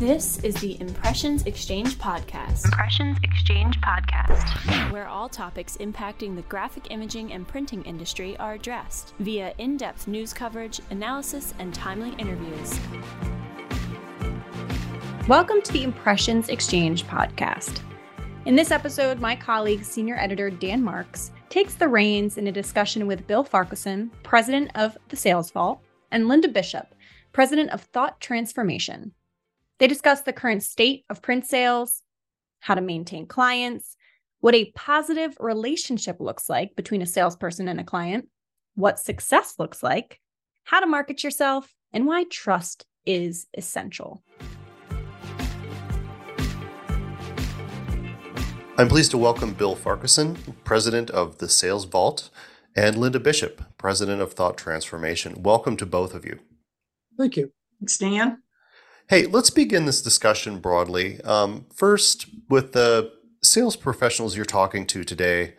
This is the Impressions Xchange podcast. Impressions Xchange podcast, where all topics impacting the graphic imaging and printing industry are addressed via in-depth news coverage, analysis, and timely interviews. Welcome to the Impressions Xchange podcast. In this episode, my colleague, senior editor Dan Marks, takes the reins in a discussion with Bill Farquharson, president of the Sales Vault, and Linda Bishop, president of Thought Transformation. They discuss the current state of print sales, how to maintain clients, what a positive relationship looks like between a salesperson and a client, what success looks like, how to market yourself, and why trust is essential. I'm pleased to welcome Bill Farquharson, president of the Sales Vault, and Linda Bishop, president of Thought Transformation. Welcome to both of you. Thank you. Thanks, Dan. Hey, let's begin this discussion broadly. First, with the sales professionals you're talking to today,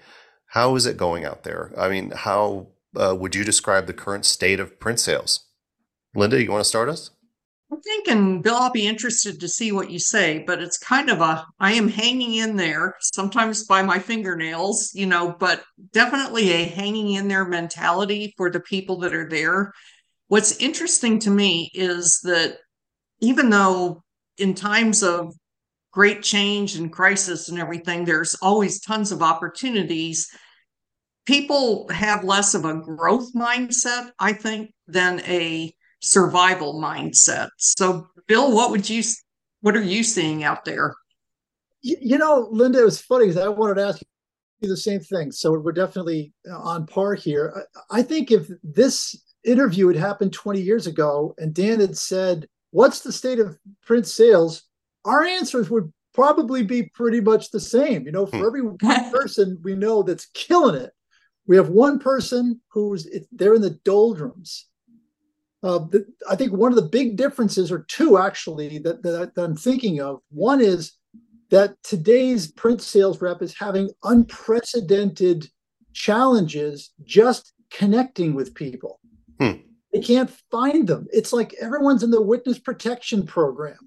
how is it going out there? I mean, how would you describe the current state of print sales? Linda, you want to start us? I'm thinking, Bill, I'll be interested to see what you say, but it's kind of I am hanging in there, sometimes by my fingernails, but definitely a hanging in there mentality for the people that are there. What's interesting to me is that even though in times of great change and crisis and everything, there's always tons of opportunities, people have less of a growth mindset, I think, than a survival mindset. So, Bill, what are you seeing out there? Linda, it was funny because I wanted to ask you the same thing. So we're definitely on par here. I think if this interview had happened 20 years ago and Dan had said, "What's the state of print sales?" our answers would probably be pretty much the same. For every person we know that's killing it, we have one person they're in the doldrums. I think one of the big differences, or two actually, that I'm thinking of. One is that today's print sales rep is having unprecedented challenges just connecting with people. They can't find them. It's like everyone's in the witness protection program.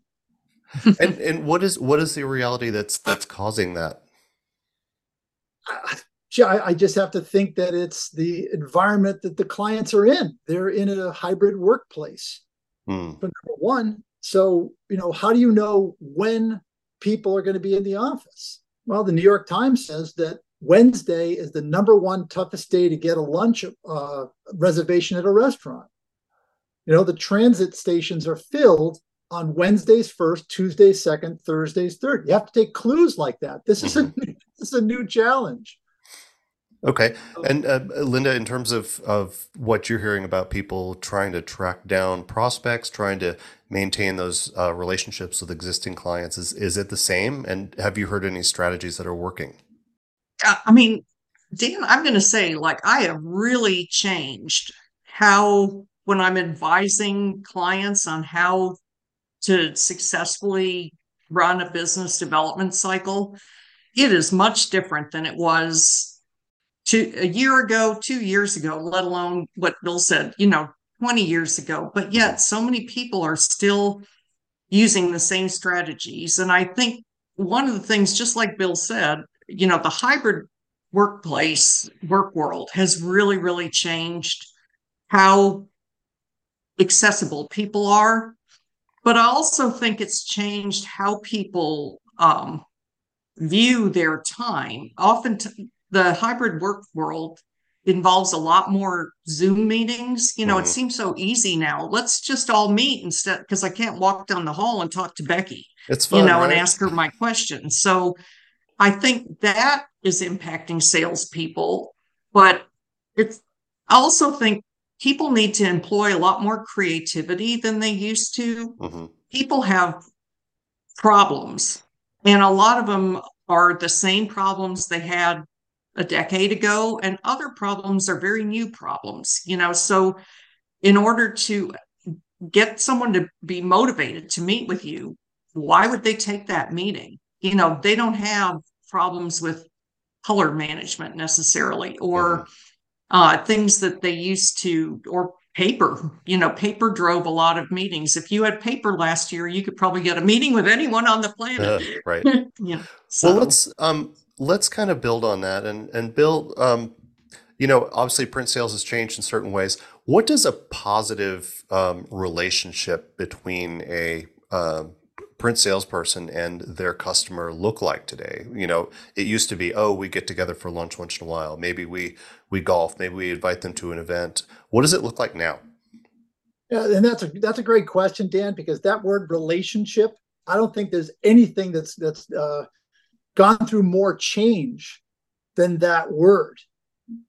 and what is the reality that's causing that? I just have to think that it's the environment that the clients are in. They're in a hybrid workplace. But number one, so, how do you know when people are going to be in the office? Well, the New York Times says that Wednesday is the number one toughest day to get a lunch reservation at a restaurant. The transit stations are filled on Wednesdays first, Tuesdays second, Thursdays third. You have to take clues like that. This is a new challenge. Okay. And Linda, in terms of what you're hearing about people trying to track down prospects, trying to maintain those relationships with existing clients, is it the same? And have you heard any strategies that are working? I mean, Dan, I'm going to say, I have really changed how, when I'm advising clients on how to successfully run a business development cycle, it is much different than it was a year ago, 2 years ago, let alone what Bill said, 20 years ago. But yet so many people are still using the same strategies. And I think one of the things, just like Bill said, the hybrid work world has really, really changed how accessible people are. But I also think it's changed how people view their time. The hybrid work world involves a lot more Zoom meetings. It seems so easy now. Let's just all meet instead, because I can't walk down the hall and talk to Becky. It's fun, right? And ask her my questions. So I think that is impacting salespeople. But I also think people need to employ a lot more creativity than they used to. Mm-hmm. People have problems, and a lot of them are the same problems they had a decade ago, and other problems are very new problems, so in order to get someone to be motivated to meet with you, why would they take that meeting? They don't have problems with color management necessarily, or things that they used to, or paper. You know, paper drove a lot of meetings. If you had paper last year, you could probably get a meeting with anyone on the planet. Right. Yeah. So well, let's kind of build on that. And Bill, you know, obviously print sales has changed in certain ways. What does a positive relationship between a print salesperson and their customer look like today? You know, it used to be, oh, we get together for lunch once in a while. Maybe we golf, maybe we invite them to an event. What does it look like now? Yeah, and that's a great question, Dan, because that word relationship, I don't think there's anything that's gone through more change than that word.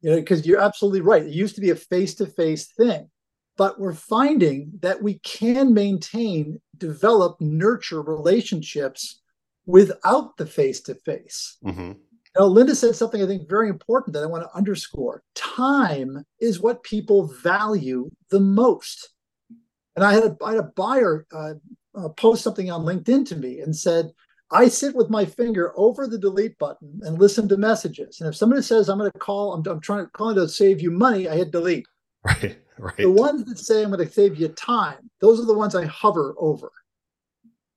You know, because you're absolutely right. It used to be a face-to-face thing, but we're finding that we can maintain, develop, nurture relationships without the face-to-face. Mm-hmm. Now, Linda said something I think very important that I want to underscore. Time is what people value the most. And I had a buyer post something on LinkedIn to me and said, I sit with my finger over the delete button and listen to messages. And if somebody says, I'm going to call, I'm trying to call to save you money, I hit delete. Right. Right. The ones that say I'm going to save you time, those are the ones I hover over.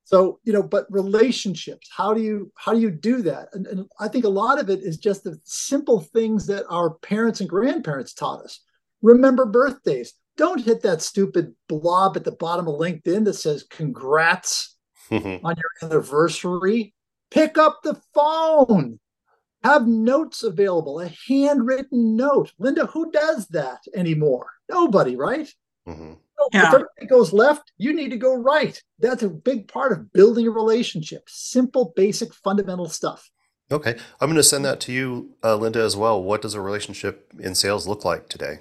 So, you know, but relationships, how do you do that? And I think a lot of it is just the simple things that our parents and grandparents taught us. Remember birthdays. Don't hit that stupid blob at the bottom of LinkedIn that says congrats on your anniversary. Pick up the phone. Have notes available, a handwritten note. Linda, who does that anymore? Nobody, right? Mm-hmm. So yeah. If everything goes left, you need to go right. That's a big part of building a relationship. Simple, basic, fundamental stuff. Okay. I'm going to send that to you, Linda, as well. What does a relationship in sales look like today?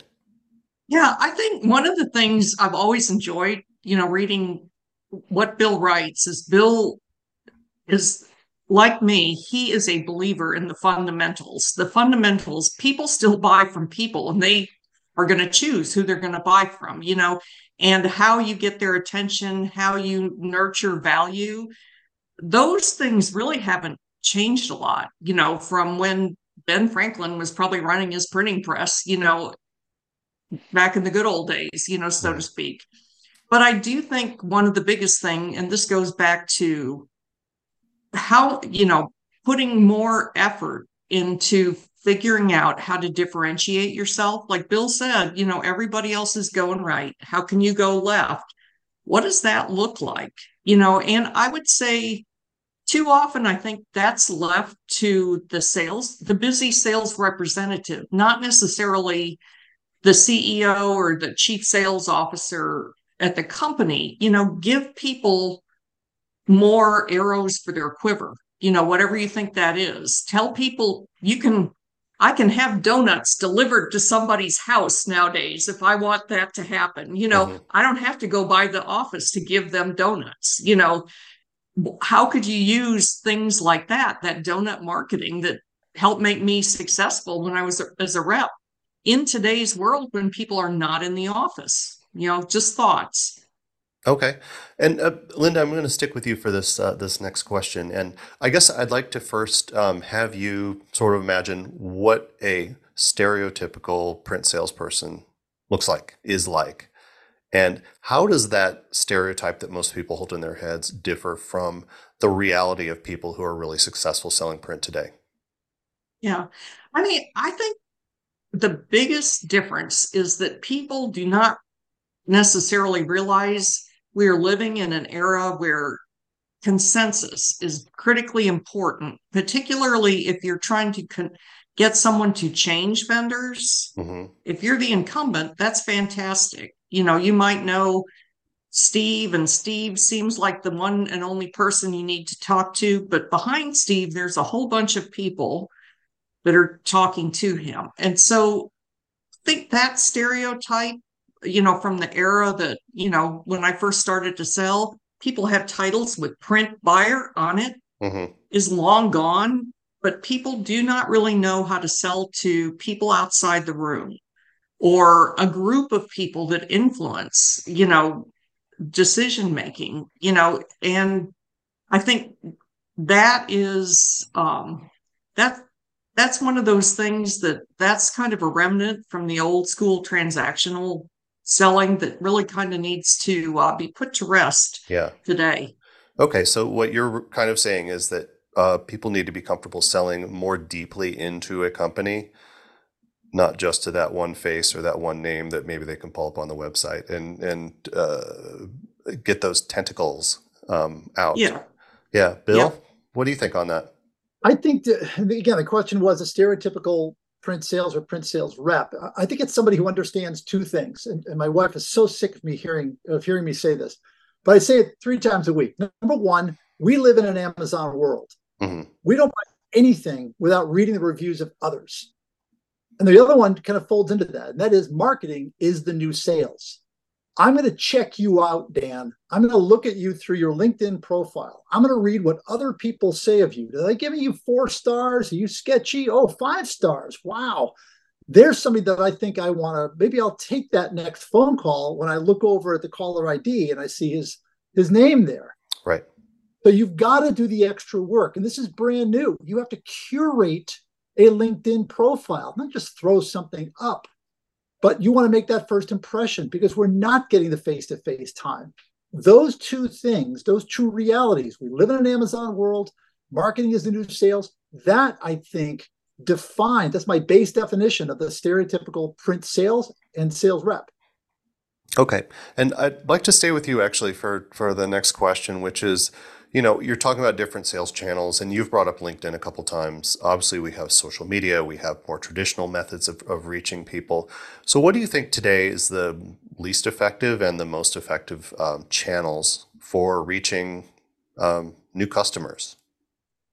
Yeah, I think one of the things I've always enjoyed, you know, reading what Bill writes is Bill is... like me, he is a believer in the fundamentals. The fundamentals, people still buy from people, and they are going to choose who they're going to buy from, you know, and how you get their attention, how you nurture value. Those things really haven't changed a lot, you know, from when Ben Franklin was probably running his printing press, you know, back in the good old days, you know, so to speak. But I do think one of the biggest thing, and this goes back to how, you know, putting more effort into figuring out how to differentiate yourself. Like Bill said, you know, everybody else is going right. How can you go left? What does that look like? You know, and I would say too often, I think that's left to the sales, the busy sales representative, not necessarily the CEO or the chief sales officer at the company. You know, give people more arrows for their quiver, you know, whatever you think that is. Tell people I can have donuts delivered to somebody's house nowadays if I want that to happen. You know, I don't have to go by the office to give them donuts. You know, how could you use things like that donut marketing that helped make me successful when I was as a rep in today's world when people are not in the office? You know, just thoughts. Okay. And Linda, I'm going to stick with you for this this next question. And I guess I'd like to first have you sort of imagine what a stereotypical print salesperson looks like, is like. And how does that stereotype that most people hold in their heads differ from the reality of people who are really successful selling print today? Yeah. I mean, I think the biggest difference is that people do not necessarily realize we are living in an era where consensus is critically important, particularly if you're trying to get someone to change vendors. Mm-hmm. If you're the incumbent, that's fantastic. You know, you might know Steve, and Steve seems like the one and only person you need to talk to. But behind Steve, there's a whole bunch of people that are talking to him. And so I think that stereotype, you know, from the era that, you know, when I first started to sell, people have titles with print buyer on it, is long gone, but people do not really know how to sell to people outside the room or a group of people that influence, you know, decision making, you know, and I think that is, that's one of those things that's kind of a remnant from the old school transactional selling that really kind of needs to be put to rest today. Okay, so what you're kind of saying is that people need to be comfortable selling more deeply into a company, not just to that one face or that one name that maybe they can pull up on the website, and get those tentacles out. Yeah. Bill, what do you think on that? I think that, again, the question was a stereotypical print sales or print sales rep. I think it's somebody who understands two things, and my wife is so sick of me hearing me say this, but I say it 3 times a week. Number one, we live in an Amazon world. Mm-hmm. We don't buy anything without reading the reviews of others. And the other one kind of folds into that, and that is marketing is the new sales. I'm going to check you out, Dan. I'm going to look at you through your LinkedIn profile. I'm going to read what other people say of you. Are they giving you 4 stars? Are you sketchy? Oh, 5 stars. Wow. There's somebody that I think I want to, maybe I'll take that next phone call when I look over at the caller ID and I see his name there. Right. So you've got to do the extra work. And this is brand new. You have to curate a LinkedIn profile, not just throw something up. But you want to make that first impression because we're not getting the face-to-face time. Those two things, those two realities, we live in an Amazon world, marketing is the new sales. That, I think, defines, that's my base definition of the stereotypical print sales and sales rep. Okay. And I'd like to stay with you actually for the next question, which is, you know, you're talking about different sales channels, and you've brought up LinkedIn a couple times. Obviously, we have social media. We have more traditional methods of reaching people. So what do you think today is the least effective and the most effective channels for reaching new customers?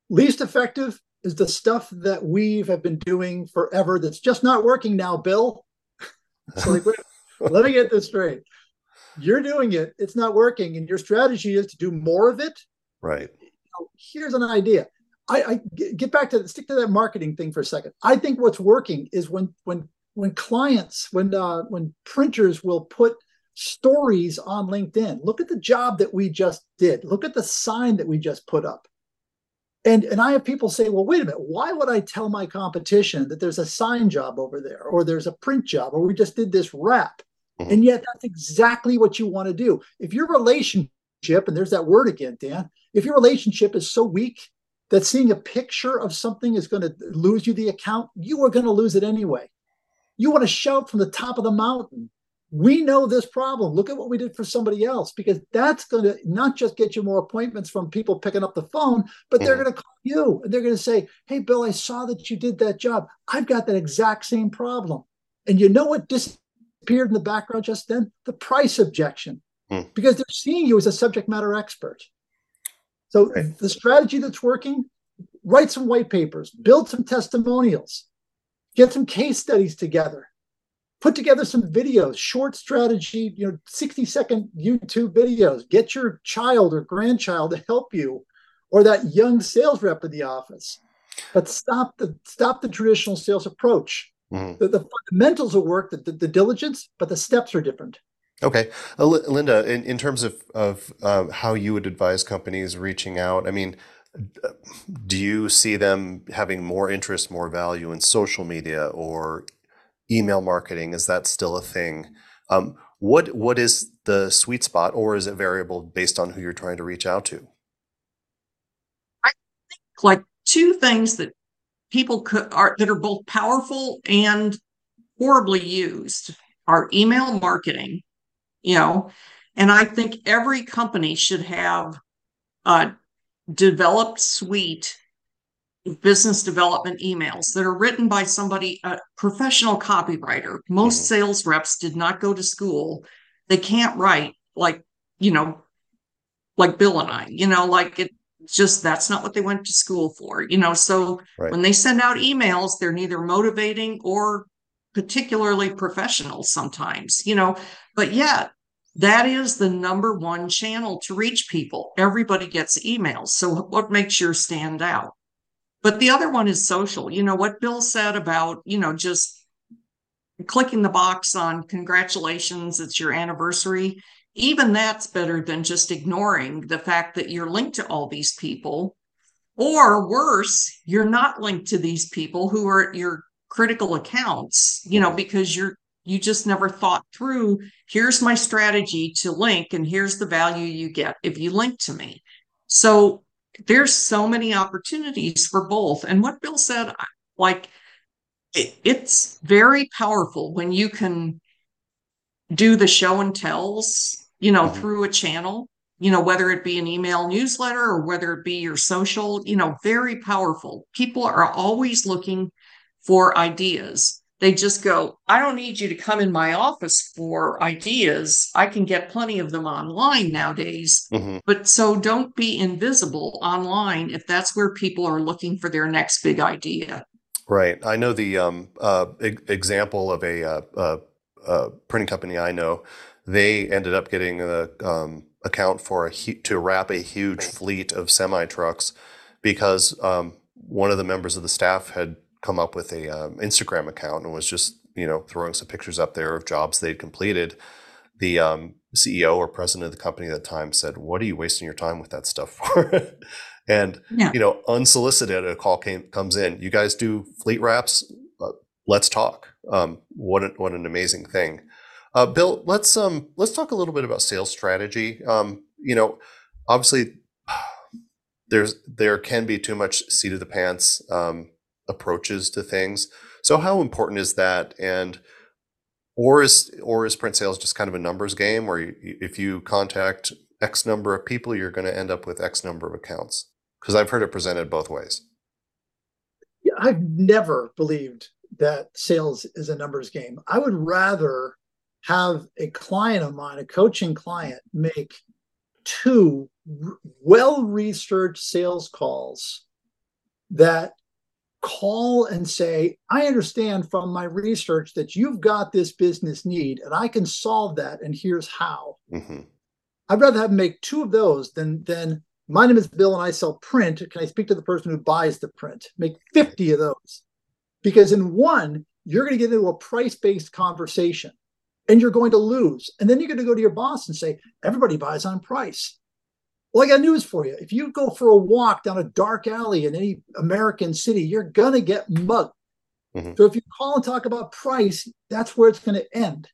Least effective is the stuff that we have been doing forever that's just not working now, Bill. It's like, wait, let me get this straight. You're doing it. It's not working. And your strategy is to do more of it. Right. Here's an idea. I get back to stick to that marketing thing for a second. I think what's working is when clients, when printers will put stories on LinkedIn. Look at the job that we just did. Look at the sign that we just put up. And I have people say, well, wait a minute. Why would I tell my competition that there's a sign job over there, or there's a print job, or we just did this wrap? Mm-hmm. And yet that's exactly what you want to do. If your relationship, and there's that word again, Dan, if your relationship is so weak that seeing a picture of something is going to lose you the account, you are going to lose it anyway. You want to shout from the top of the mountain, we know this problem. Look at what we did for somebody else, because that's going to not just get you more appointments from people picking up the phone, but they're going to call you and they're going to say, hey, Bill, I saw that you did that job. I've got that exact same problem. And you know what appeared in the background just then? The price objection, because they're seeing you as a subject matter expert. So the strategy that's working, write some white papers, build some testimonials, get some case studies together, put together some videos, short strategy, 60-second YouTube videos, get your child or grandchild to help you, or that young sales rep in the office, but stop the traditional sales approach. Mm-hmm. The fundamentals of work, the diligence, but the steps are different. Okay. Linda, in terms of how you would advise companies reaching out, I mean, do you see them having more interest, more value in social media or email marketing? Is that still a thing? What is the sweet spot, or is it variable based on who you're trying to reach out to? I think two things that people that are both powerful and horribly used are email marketing, and I think every company should have a developed suite of business development emails that are written by somebody, a professional copywriter. Most sales reps did not go to school. They can't write like Bill and I, it. Just that's not what they went to school for, so when they send out emails, they're neither motivating or particularly professional sometimes, but yet that is the #1 channel to reach people. Everybody gets emails. So what makes you stand out? But the other one is social. What Bill said about, just clicking the box on congratulations, it's your anniversary. Even that's better than just ignoring the fact that you're linked to all these people, or worse, you're not linked to these people who are at your critical accounts, because you're You just never thought through, here's my strategy to link and here's the value you get if you link to me. So there's so many opportunities for both. And what Bill said, like, it's very powerful when you can do the show and tells, you know, through a channel, you know, whether it be an email newsletter or whether it be your social, you know, very powerful. People are always looking for ideas. They just go, I don't need you to come in my office for ideas. I can get plenty of them online nowadays. But so don't be invisible online if that's where people are looking for their next big idea. Right. I know the example of a printing company I know, they ended up getting an account for to wrap a huge fleet of semi-trucks because one of the members of the staff had come up with a Instagram account and was just, you know, throwing some pictures up there of jobs they'd completed. The CEO or president of the company at the time said, "What are you wasting your time with that stuff for?" And, you know, unsolicited, a call comes in. "You guys do fleet wraps? Let's talk." What an amazing thing. Bill, let's talk a little bit about sales strategy. You know, obviously there can be too much seat of the pants approaches to things. So how important is that? And or is print sales just kind of a numbers game where if you contact X number of people, you're going to end up with X number of accounts? Because I've heard it presented both ways. Yeah, I've never believed that sales is a numbers game. I would rather have a client of mine, a coaching client, make 2 well-researched sales calls that call and say, "I understand from my research that you've got this business need and I can solve that. And here's how." I'd rather have them make 2 of those than "My name is Bill and I sell print. Can I speak to the person who buys the print?" Make 50 of those. Because in one, you're going to get into a price-based conversation and you're going to lose. And then you're going to go to your boss and say, "Everybody buys on price." Well, I got news for you. If you go for a walk down a dark alley in any American city, you're going to get mugged. So if you call and talk about price, that's where it's going to end.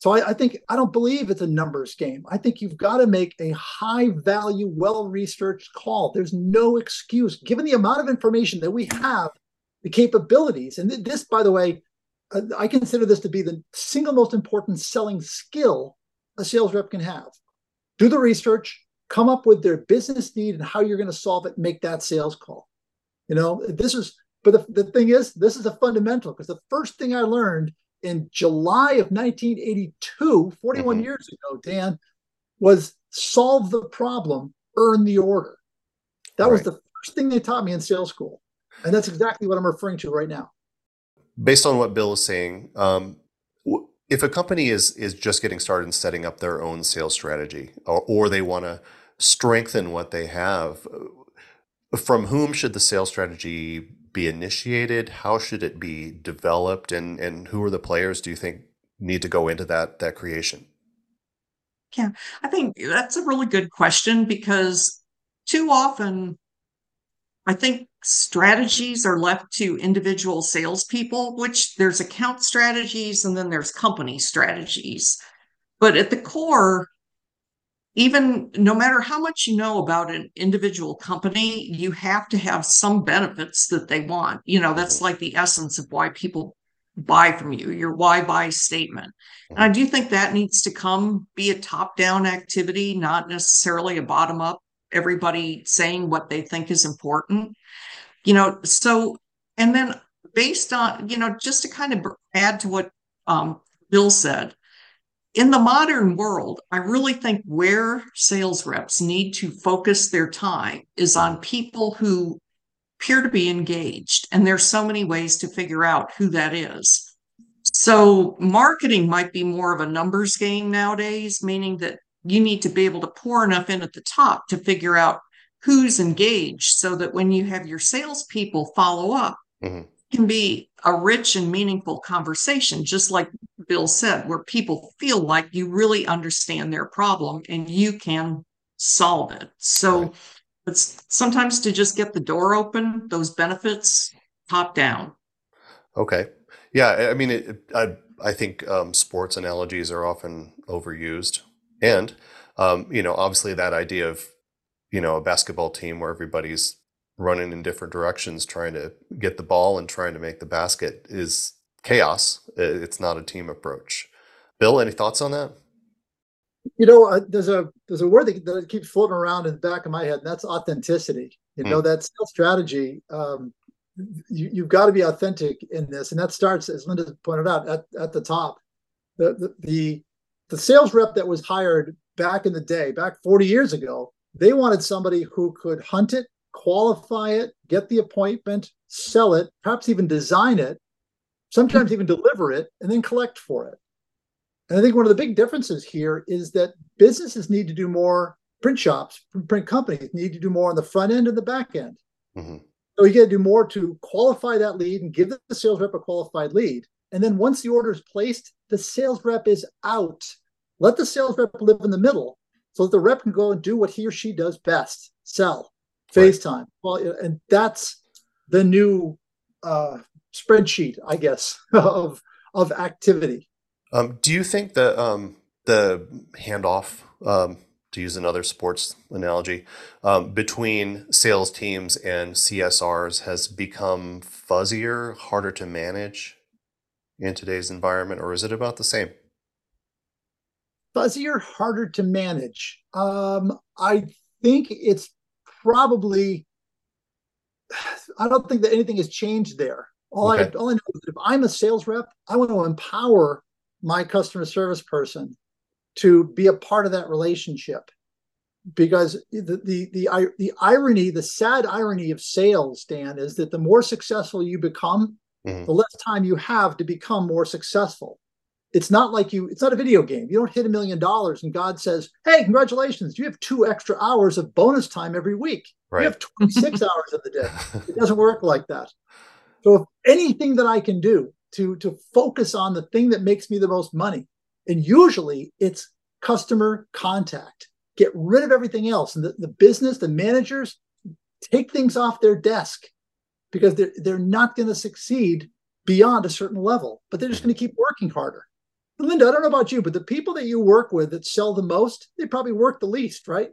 So I don't believe it's a numbers game. I think you've got to make a high value, well-researched call. There's no excuse. Given the amount of information that we have, the capabilities, and this, by the way, I consider this to be the single most important selling skill a sales rep can have. Do the research, come up with their business need and how you're going to solve it, make that sales call. You know, the thing is, this is a fundamental, because the first thing I learned in July of 1982, 41 years ago, Dan, was solve the problem, earn the order. That was the first thing they taught me in sales school. And that's exactly what I'm referring to right now. Based on what Bill is saying, if a company is just getting started and setting up their own sales strategy, or they want to strengthen what they have, from whom should the sales strategy be initiated? How should it be developed? And who are the players, do you think, need to go into that creation? Yeah, I think that's a really good question, because too often, I think strategies are left to individual salespeople, which there's account strategies and then there's company strategies. But at the core, even no matter how much you know about an individual company, you have to have some benefits that they want. You know, that's like the essence of why people buy from you, your why buy statement. And I do think that needs to be a top-down activity, not necessarily a bottom-up, everybody saying what they think is important, you know. So, and then based on, you know, just to kind of add to what Bill said, in the modern world, I really think where sales reps need to focus their time is on people who appear to be engaged. And there's so many ways to figure out who that is. So marketing might be more of a numbers game nowadays, meaning that you need to be able to pour enough in at the top to figure out who's engaged so that when you have your salespeople follow up, it can be a rich and meaningful conversation, just like Bill said, where people feel like you really understand their problem and you can solve it. So it's sometimes to just get the door open, those benefits top down. Okay. Yeah. I mean, I think sports analogies are often overused. And, you know, obviously that idea of, you know, a basketball team where everybody's running in different directions, trying to get the ball and trying to make the basket is chaos. It's not a team approach. Bill, any thoughts on that? You know, there's a word that keeps floating around in the back of my head, and that's authenticity. You know, that sales strategy, you've got to be authentic in this. And that starts, as Linda pointed out, at the top. The sales rep that was hired back in the day, back 40 years ago, they wanted somebody who could hunt it, qualify it, get the appointment, sell it, perhaps even design it, sometimes even deliver it, and then collect for it. And I think one of the big differences here is that businesses need to do more, print shops, print companies need to do more on the front end and the back end. Mm-hmm. So you got to do more to qualify that lead and give the sales rep a qualified lead. And then once the order is placed, the sales rep is out. Let the sales rep live in the middle so that the rep can go and do what he or she does best, sell, FaceTime. Right. Well, and that's the new spreadsheet, I guess, of activity. Do you think the handoff, to use another sports analogy, between sales teams and CSRs has become fuzzier, harder to manage in today's environment, or is it about the same? Fuzzier, harder to manage. I think it's probably, I don't think that anything has changed there. All I know is that if I'm a sales rep, I want to empower my customer service person to be a part of that relationship, because the irony, the sad irony of sales, Dan, is that the more successful you become, the less time you have to become more successful. It's not like it's not a video game. You don't hit $1 million and God says, "Hey, congratulations, you have 2 extra hours of bonus time every week." Right. You have 26 hours of the day. It doesn't work like that. So if anything that I can do to focus on the thing that makes me the most money, and usually it's customer contact, get rid of everything else. And the business, the managers, take things off their desk, because they're not going to succeed beyond a certain level, but they're just going to keep working harder. And Linda, I don't know about you, but the people that you work with that sell the most, they probably work the least, right?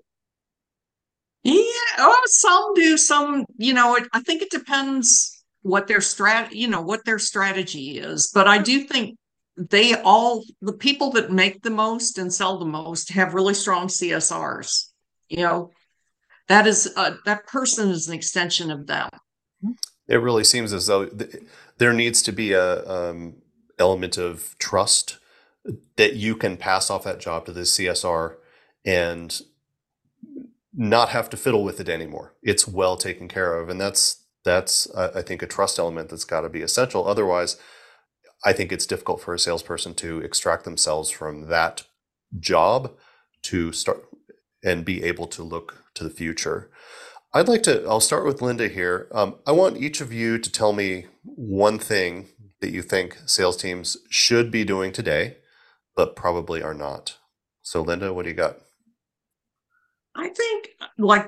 Yeah. Oh, some do, some, you know, I think it depends what their strategy is. But I do think the people that make the most and sell the most have really strong CSRs. You know, that is, that person is an extension of them. It really seems as though there needs to be a element of trust that you can pass off that job to the CSR and not have to fiddle with it anymore. It's well taken care of. And that's I think, a trust element that's got to be essential. Otherwise, I think it's difficult for a salesperson to extract themselves from that job to start and be able to look to the future. I'll start with Linda here. I want each of you to tell me one thing that you think sales teams should be doing today, but probably are not. So Linda, what do you got? I think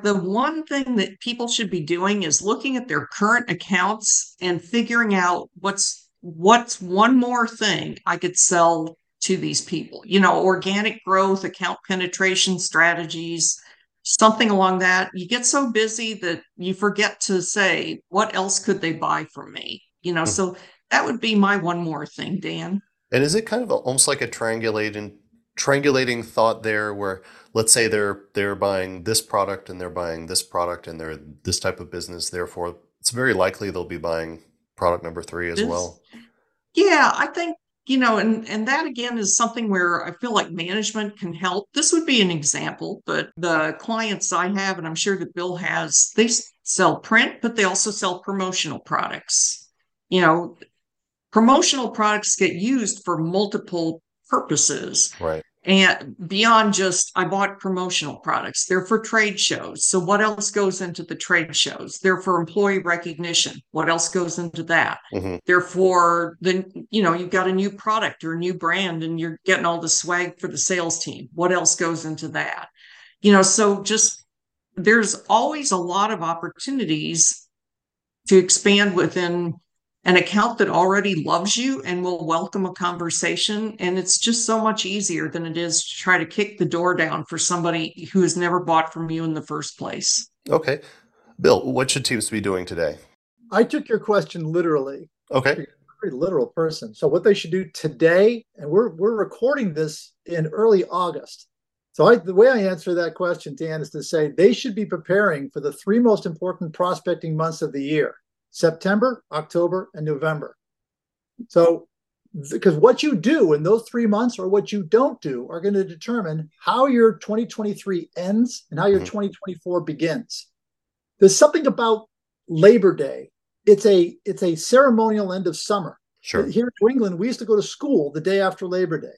the one thing that people should be doing is looking at their current accounts and figuring out what's one more thing I could sell to these people. You know, organic growth, account penetration strategies, something along that. You get so busy that you forget to say, what else could they buy from me? You know, so that would be my one more thing, Dan. And is it kind of almost like a triangulating thought there, where let's say they're buying this product and they're buying this product and they're this type of business, therefore it's very likely they'll be buying product number 3 as well? Yeah, I think, you know, and that again is something where I feel like management can help. This would be an example, but the clients I have, and I'm sure that Bill has, they sell print, but they also sell promotional products. You know, promotional products get used for multiple purposes. Right. And beyond just, I bought promotional products, they're for trade shows. So what else goes into the trade shows? They're for employee recognition. What else goes into that? They're for you've got a new product or a new brand and you're getting all the swag for the sales team. What else goes into that? You know, so just, there's always a lot of opportunities to expand within an account that already loves you and will welcome a conversation. And it's just so much easier than it is to try to kick the door down for somebody who has never bought from you in the first place. Okay. Bill, what should teams be doing today? I took your question literally. Okay. You're a pretty literal person. So what they should do today, and we're recording this in early August. So the way I answer that question, Dan, is to say they should be preparing for the three most important prospecting months of the year: September, October, and November. So, because what you do in those 3 months or what you don't do are going to determine how your 2023 ends and how your 2024 begins. There's something about Labor Day. It's a ceremonial end of summer. Sure. Here in New England, we used to go to school the day after Labor Day.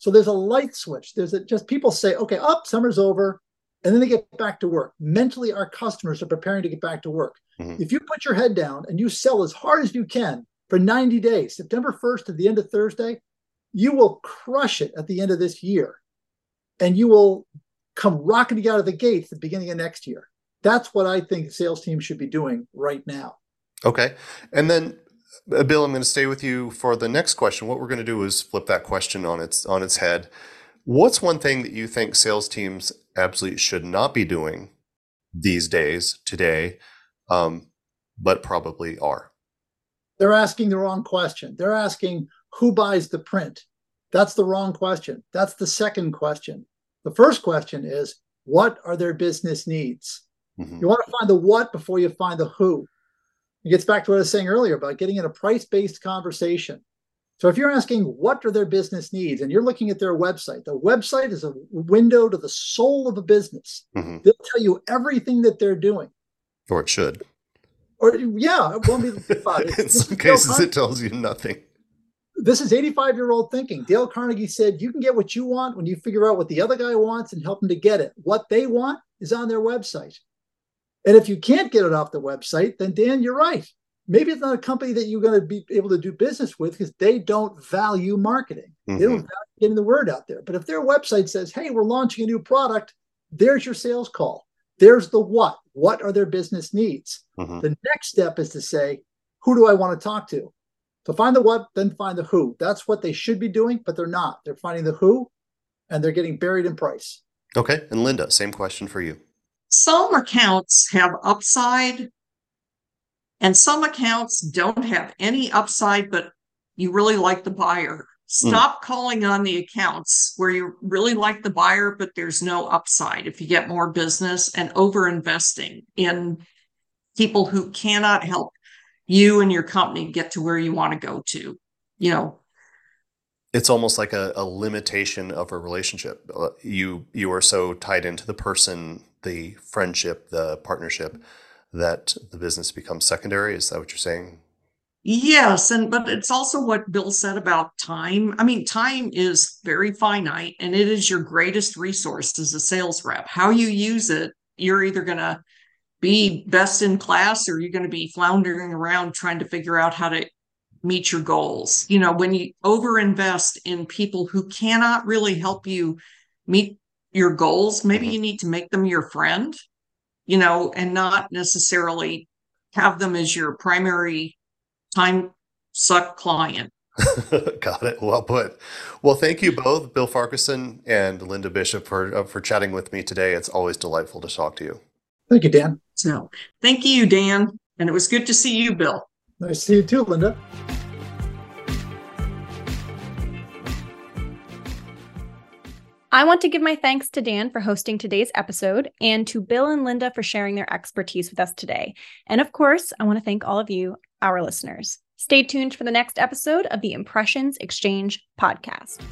So there's a light switch. Just people say, okay, summer's over. And then they get back to work. Mentally, our customers are preparing to get back to work. Mm-hmm. If you put your head down and you sell as hard as you can for 90 days, September 1st to the end of Thursday, you will crush it at the end of this year. And you will come rocketing out of the gate at the beginning of next year. That's what I think sales teams should be doing right now. Okay. And then, Bill, I'm going to stay with you for the next question. What we're going to do is flip that question on its head. What's one thing that you think sales teams absolutely should not be doing these days, today, but probably are? They're asking the wrong question. They're asking, who buys the print? That's the wrong question. That's the second question. The first question is, what are their business needs? Mm-hmm. You want to find the what before you find the who. It gets back to what I was saying earlier about getting in a price-based conversation. So if you're asking what are their business needs and you're looking at their website is a window to the soul of a business. Mm-hmm. They'll tell you everything that they're doing. Or it should. Or yeah, it won't be. In some cases, it tells you nothing. This is 85-year-old thinking. Dale Carnegie said, you can get what you want when you figure out what the other guy wants and help them to get it. What they want is on their website. And if you can't get it off the website, then Dan, you're right. Maybe it's not a company that you're going to be able to do business with because they don't value marketing. Mm-hmm. They don't value getting the word out there. But if their website says, hey, we're launching a new product, there's your sales call. There's the what. What are their business needs? Mm-hmm. The next step is to say, who do I want to talk to? So find the what, then find the who. That's what they should be doing, but they're not. They're finding the who, and they're getting buried in price. Okay. And Linda, same question for you. Some accounts have upside, and some accounts don't have any upside, but you really like the buyer. Stop calling on the accounts where you really like the buyer, but there's no upside if you get more business, and over-investing in people who cannot help you and your company get to where you want to go to. You know, it's almost like a limitation of a relationship. You are so tied into the person, the friendship, the partnership, that the business becomes secondary. Is that what you're saying? Yes. But it's also what Bill said about time. I mean, time is very finite, and it is your greatest resource as a sales rep. How you use it, you're either going to be best in class or you're going to be floundering around trying to figure out how to meet your goals. You know, when you overinvest in people who cannot really help you meet your goals, maybe you need to make them your friend, you know, and not necessarily have them as your primary time suck client. Got it. Well put. Well, thank you both, Bill Farquharson and Linda Bishop, for chatting with me today. It's always delightful to talk to you. Thank you, Dan. So, thank you, Dan. And it was good to see you, Bill. Nice to see you too, Linda. I want to give my thanks to Dan for hosting today's episode and to Bill and Linda for sharing their expertise with us today. And of course, I want to thank all of you, our listeners. Stay tuned for the next episode of the Impressions Xchange podcast.